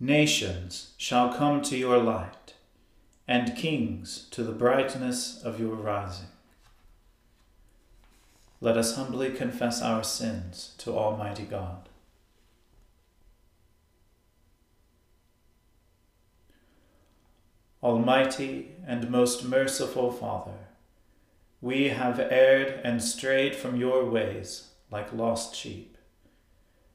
Nations shall come to your light, and kings to the brightness of your rising. Let us humbly confess our sins to Almighty God. Almighty and most merciful Father, we have erred and strayed from your ways like lost sheep.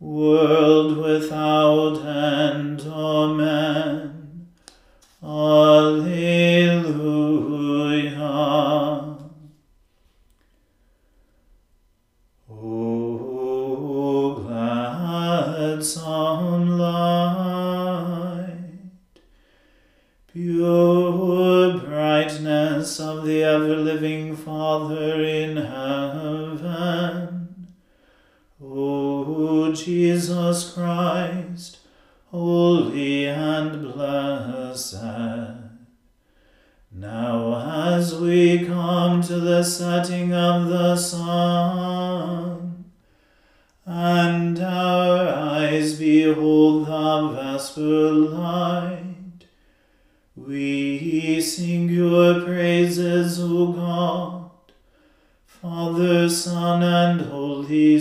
world without end. Amen. Alleluia. O gladsome light, pure brightness of the ever-living Father in heaven, O Jesus Christ, holy and blessed, now as we come to the setting of the sun, and our eyes behold the vesper light, we sing your praises, O God, Father, Son, and Holy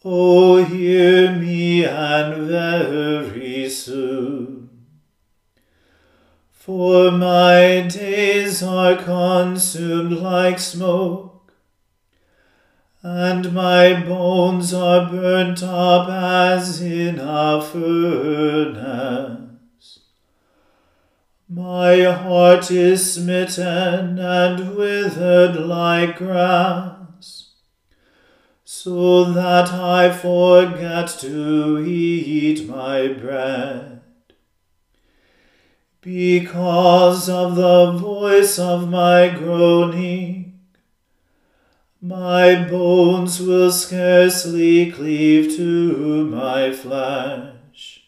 O hear me, and very soon. For my days are consumed like smoke, and my bones are burnt up as in a furnace. My heart is smitten and withered like grass, so that I forget to eat my bread. Because of the voice of my groaning, My bones will scarcely cleave to my flesh.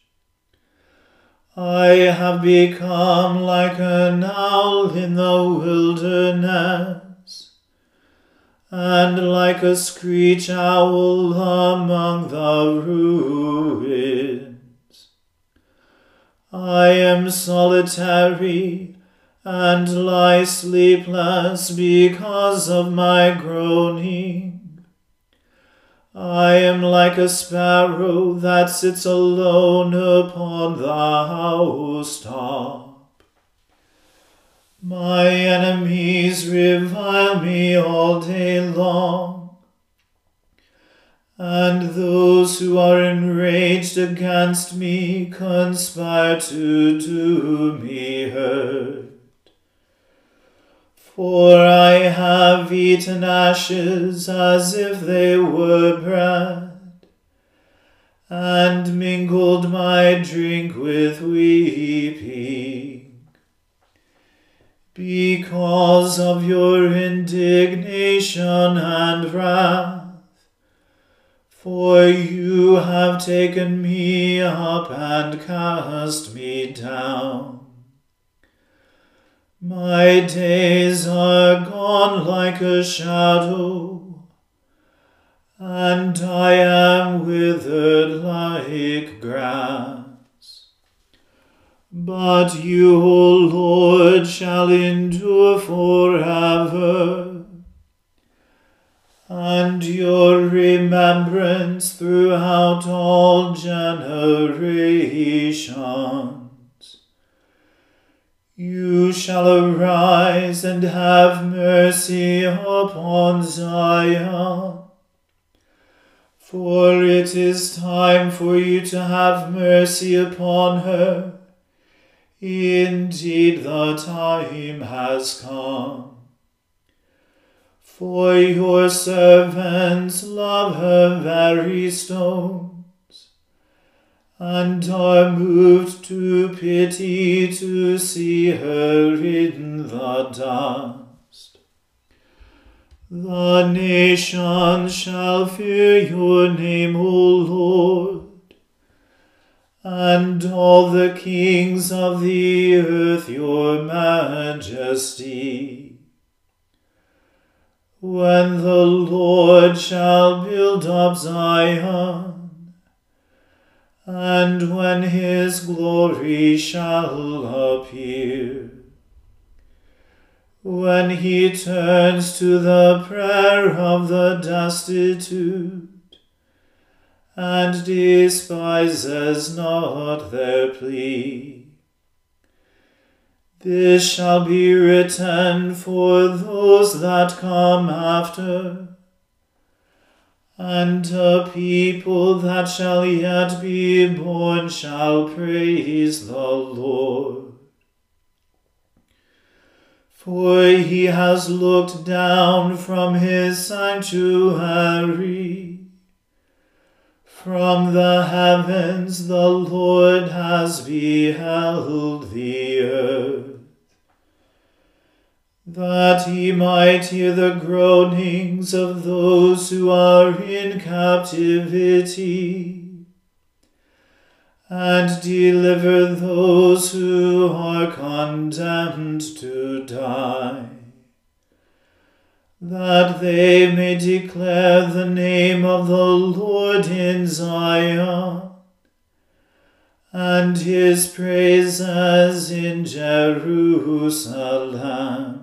I have become like an owl in the wilderness, and like a screech owl among the ruins. I am solitary, and lie sleepless because of my groaning. I am like a sparrow that sits alone upon the housetop. My enemies revile me all day long, and those who are enraged against me conspire to do me hurt. For I have eaten ashes as if they were bread, and mingled my drink with weeping. Because of your indignation and wrath, for you have taken me up and cast me down. My days are gone like a shadow, and I am withered like grass. But you, O Lord, shall endure forever, and your remembrance throughout all generations. You shall arise and have mercy upon Zion, for it is time for you to have mercy upon her. Indeed, the time has come. For your servants love her very stone, and are moved to pity to see her in the dust. The nations shall fear your name, O Lord, and all the kings of the earth your majesty. When the Lord shall build up Zion, and when his glory shall appear, when he turns to the prayer of the destitute, and despises not their plea. This shall be written for those that come after, and a people that shall yet be born shall praise the Lord. For he has looked down from his sanctuary. From the heavens the Lord has beheld the earth, that he might hear the groanings of those who are in captivity, and deliver those who are condemned to die, that they may declare the name of the Lord in Zion, and his praises in Jerusalem.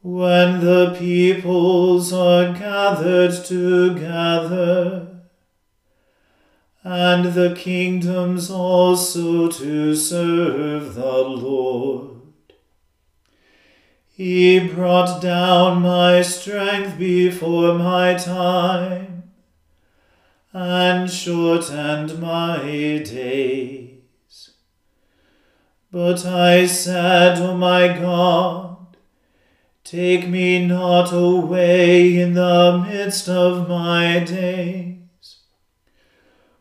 When the peoples are gathered together, and the kingdoms also to serve the Lord, he brought down my strength before my time, and shortened my days. But I said, O my God, take me not away in the midst of my days,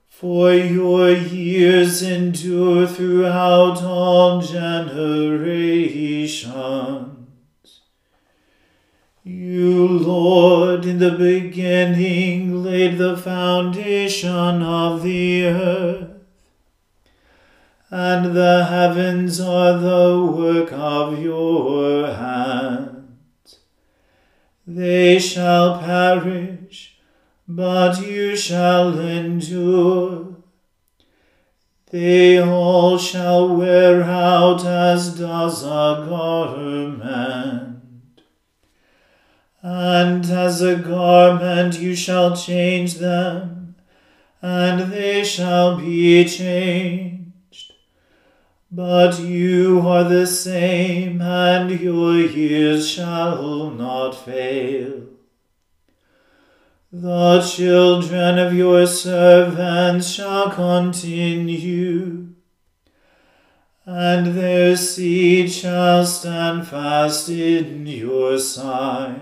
for your years endure throughout all generations. You, Lord, in the beginning laid the foundation of the earth, and the heavens are the work of your hands. They shall perish, but you shall endure. They all shall wear out as does a garment, and as a garment you shall change them, and they shall be changed. But you are the same, and your years shall not fail. The children of your servants shall continue, and their seed shall stand fast in your sight.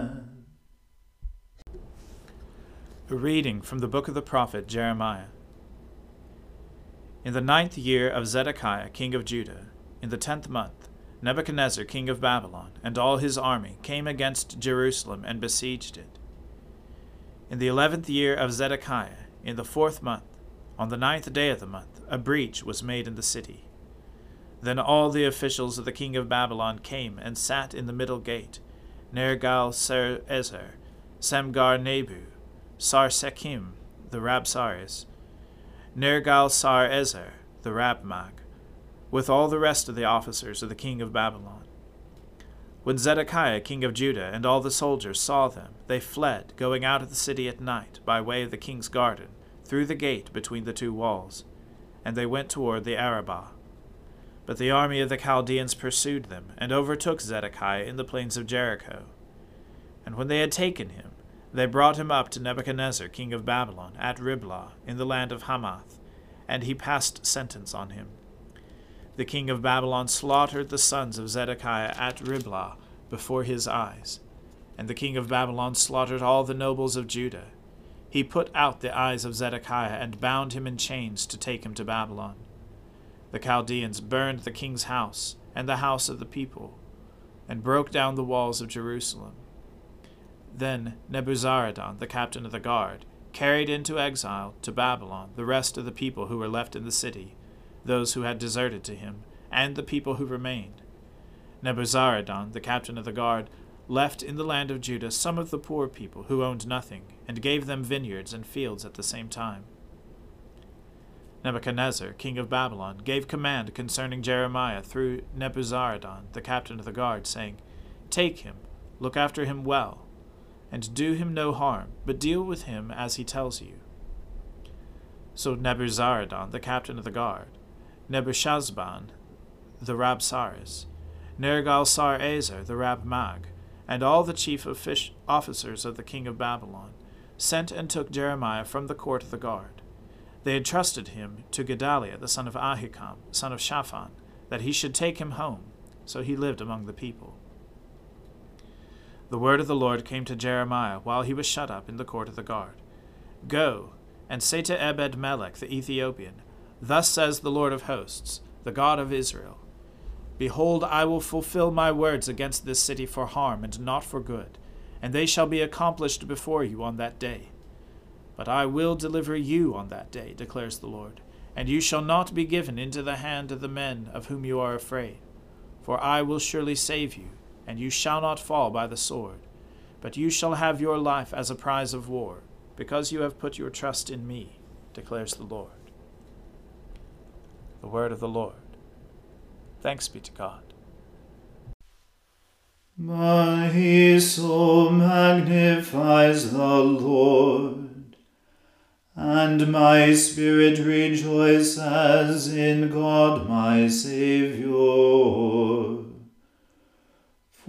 A reading from the book of the prophet Jeremiah. In the 9th year of Zedekiah king of Judah, in the 10th month, Nebuchadnezzar king of Babylon and all his army came against Jerusalem and besieged it. In the 11th year of Zedekiah, in the 4th month, on the 9th day of the month, a breach was made in the city. Then all the officials of the king of Babylon came and sat in the middle gate, Nergal-sharezer, Samgar-nebu, Sar-Sekim, the Rabsaris, Nergal-sharezer, the Rabmag, with all the rest of the officers of the king of Babylon. When Zedekiah king of Judah and all the soldiers saw them, they fled, going out of the city at night by way of the king's garden, through the gate between the two walls, and they went toward the Arabah. But the army of the Chaldeans pursued them, and overtook Zedekiah in the plains of Jericho. And when they had taken him, they brought him up to Nebuchadnezzar king of Babylon at Riblah in the land of Hamath, and he passed sentence on him. The king of Babylon slaughtered the sons of Zedekiah at Riblah before his eyes, and the king of Babylon slaughtered all the nobles of Judah. He put out the eyes of Zedekiah and bound him in chains to take him to Babylon. The Chaldeans burned the king's house and the house of the people, and broke down the walls of Jerusalem. Then Nebuzaradan, the captain of the guard, carried into exile to Babylon the rest of the people who were left in the city, those who had deserted to him, and the people who remained. Nebuzaradan, the captain of the guard, left in the land of Judah some of the poor people who owned nothing, and gave them vineyards and fields at the same time. Nebuchadnezzar, king of Babylon, gave command concerning Jeremiah through Nebuzaradan, the captain of the guard, saying, Take him, look after him well, and do him no harm, but deal with him as he tells you. So Nebuzaradan, the captain of the guard, Nebuchadnezzar, the Rabsaris, Nergal-sharezer, the Rabmag, and all the chief officers of the king of Babylon, sent and took Jeremiah from the court of the guard. They entrusted him to Gedaliah, the son of Ahikam, son of Shaphan, that he should take him home, so he lived among the people. The word of the Lord came to Jeremiah while he was shut up in the court of the guard. Go, and say to Ebed-Melech the Ethiopian, Thus says the Lord of hosts, the God of Israel, Behold, I will fulfill my words against this city for harm and not for good, and they shall be accomplished before you on that day. But I will deliver you on that day, declares the Lord, and you shall not be given into the hand of the men of whom you are afraid. For I will surely save you, and you shall not fall by the sword, but you shall have your life as a prize of war, because you have put your trust in me, declares the Lord. The word of the Lord. Thanks be to God. My soul magnifies the Lord, and my spirit rejoices in God my Saviour.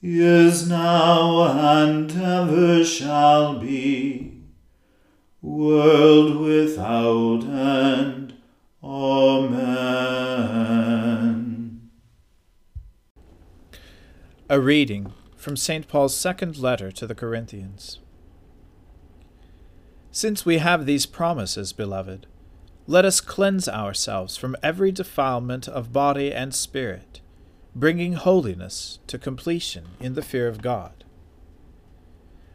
is now, and ever shall be, world without end. Amen. A reading from St. Paul's second letter to the Corinthians. Since we have these promises, beloved, let us cleanse ourselves from every defilement of body and spirit, bringing holiness to completion in the fear of God.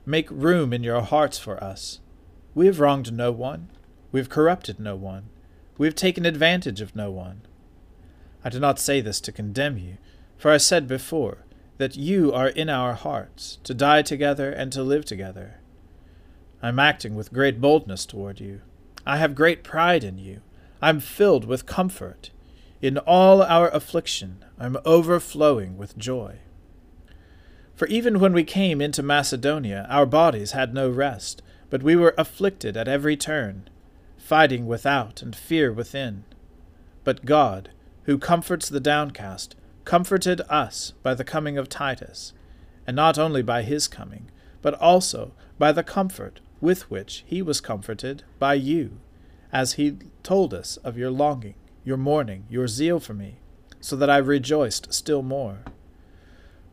Make room in your hearts for us. We have wronged no one. We have corrupted no one. We have taken advantage of no one. I do not say this to condemn you, for I said before that you are in our hearts, to die together and to live together. I am acting with great boldness toward you. I have great pride in you. I am filled with comfort. In all our affliction, I am overflowing with joy. For even when we came into Macedonia, our bodies had no rest, but we were afflicted at every turn, fighting without and fear within. But God, who comforts the downcast, comforted us by the coming of Titus, and not only by his coming, but also by the comfort with which he was comforted by you, as he told us of your longing, your mourning, your zeal for me, so that I rejoiced still more.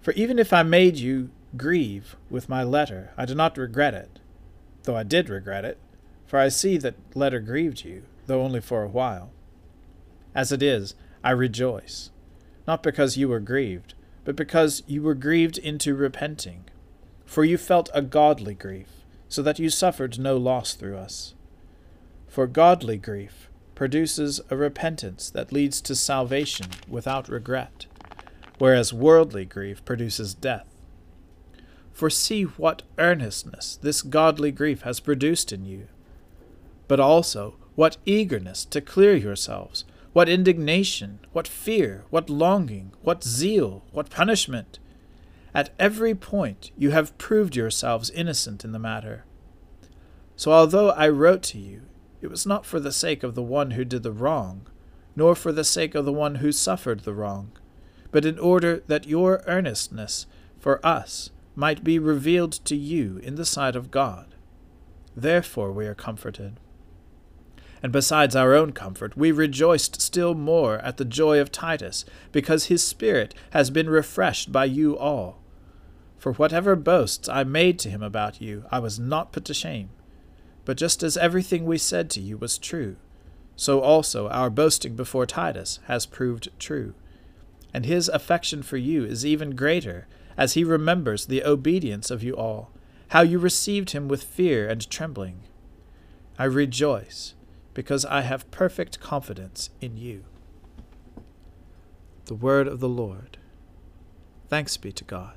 For even if I made you grieve with my letter, I do not regret it, though I did regret it, for I see that letter grieved you, though only for a while. As it is, I rejoice, not because you were grieved, but because you were grieved into repenting. For you felt a godly grief, so that you suffered no loss through us. For godly grief produces a repentance that leads to salvation without regret, whereas worldly grief produces death. For see what earnestness this godly grief has produced in you, but also what eagerness to clear yourselves, what indignation, what fear, what longing, what zeal, what punishment. At every point you have proved yourselves innocent in the matter. So although I wrote to you, it was not for the sake of the one who did the wrong, nor for the sake of the one who suffered the wrong, but in order that your earnestness for us might be revealed to you in the sight of God. Therefore we are comforted. And besides our own comfort, we rejoiced still more at the joy of Titus, because his spirit has been refreshed by you all. For whatever boasts I made to him about you, I was not put to shame. But just as everything we said to you was true, so also our boasting before Titus has proved true. And his affection for you is even greater, as he remembers the obedience of you all, how you received him with fear and trembling. I rejoice, because I have perfect confidence in you. The word of the Lord. Thanks be to God.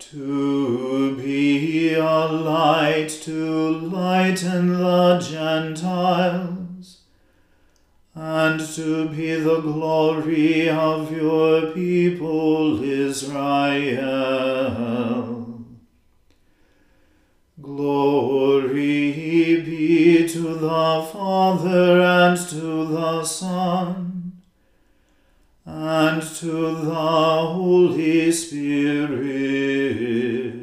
to be a light to lighten the Gentiles, and to be the glory of your people Israel. Glory be to the Father, and to the Son, and to the Holy Spirit,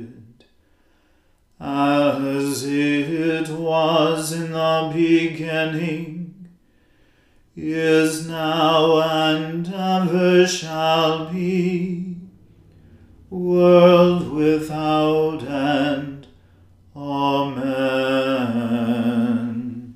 as it was in the beginning, is now, and ever shall be, world without end. Amen.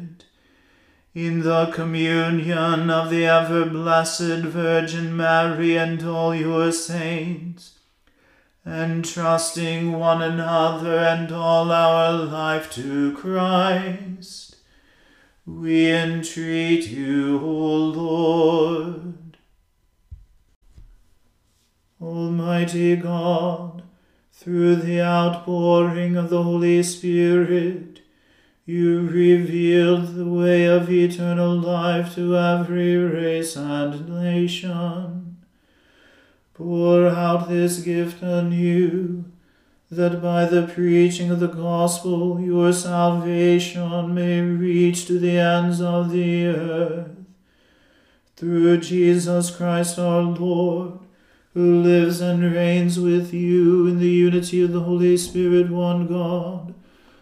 in the communion of the ever-blessed Virgin Mary and all your saints, entrusting one another and all our life to Christ, we entreat you, O Lord. Almighty God, through the outpouring of the Holy Spirit, You revealed the way of eternal life to every race and nation. Pour out this gift anew, that by the preaching of the gospel your salvation may reach to the ends of the earth. Through Jesus Christ our Lord, who lives and reigns with you in the unity of the Holy Spirit, one God,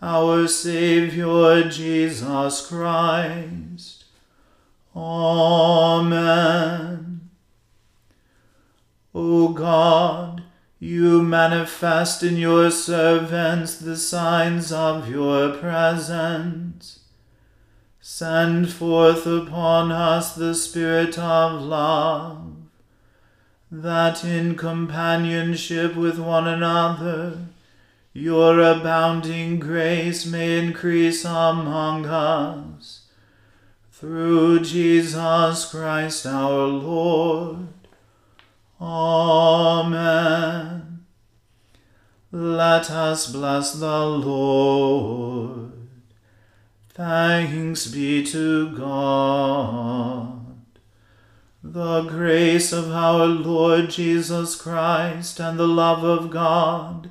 our Saviour Jesus Christ. Amen. O God, you manifest in your servants the signs of your presence. Send forth upon us the Spirit of love, that in companionship with one another your abounding grace may increase among us. Through Jesus Christ our Lord. Amen. Let us bless the Lord. Thanks be to God. The grace of our Lord Jesus Christ and the love of God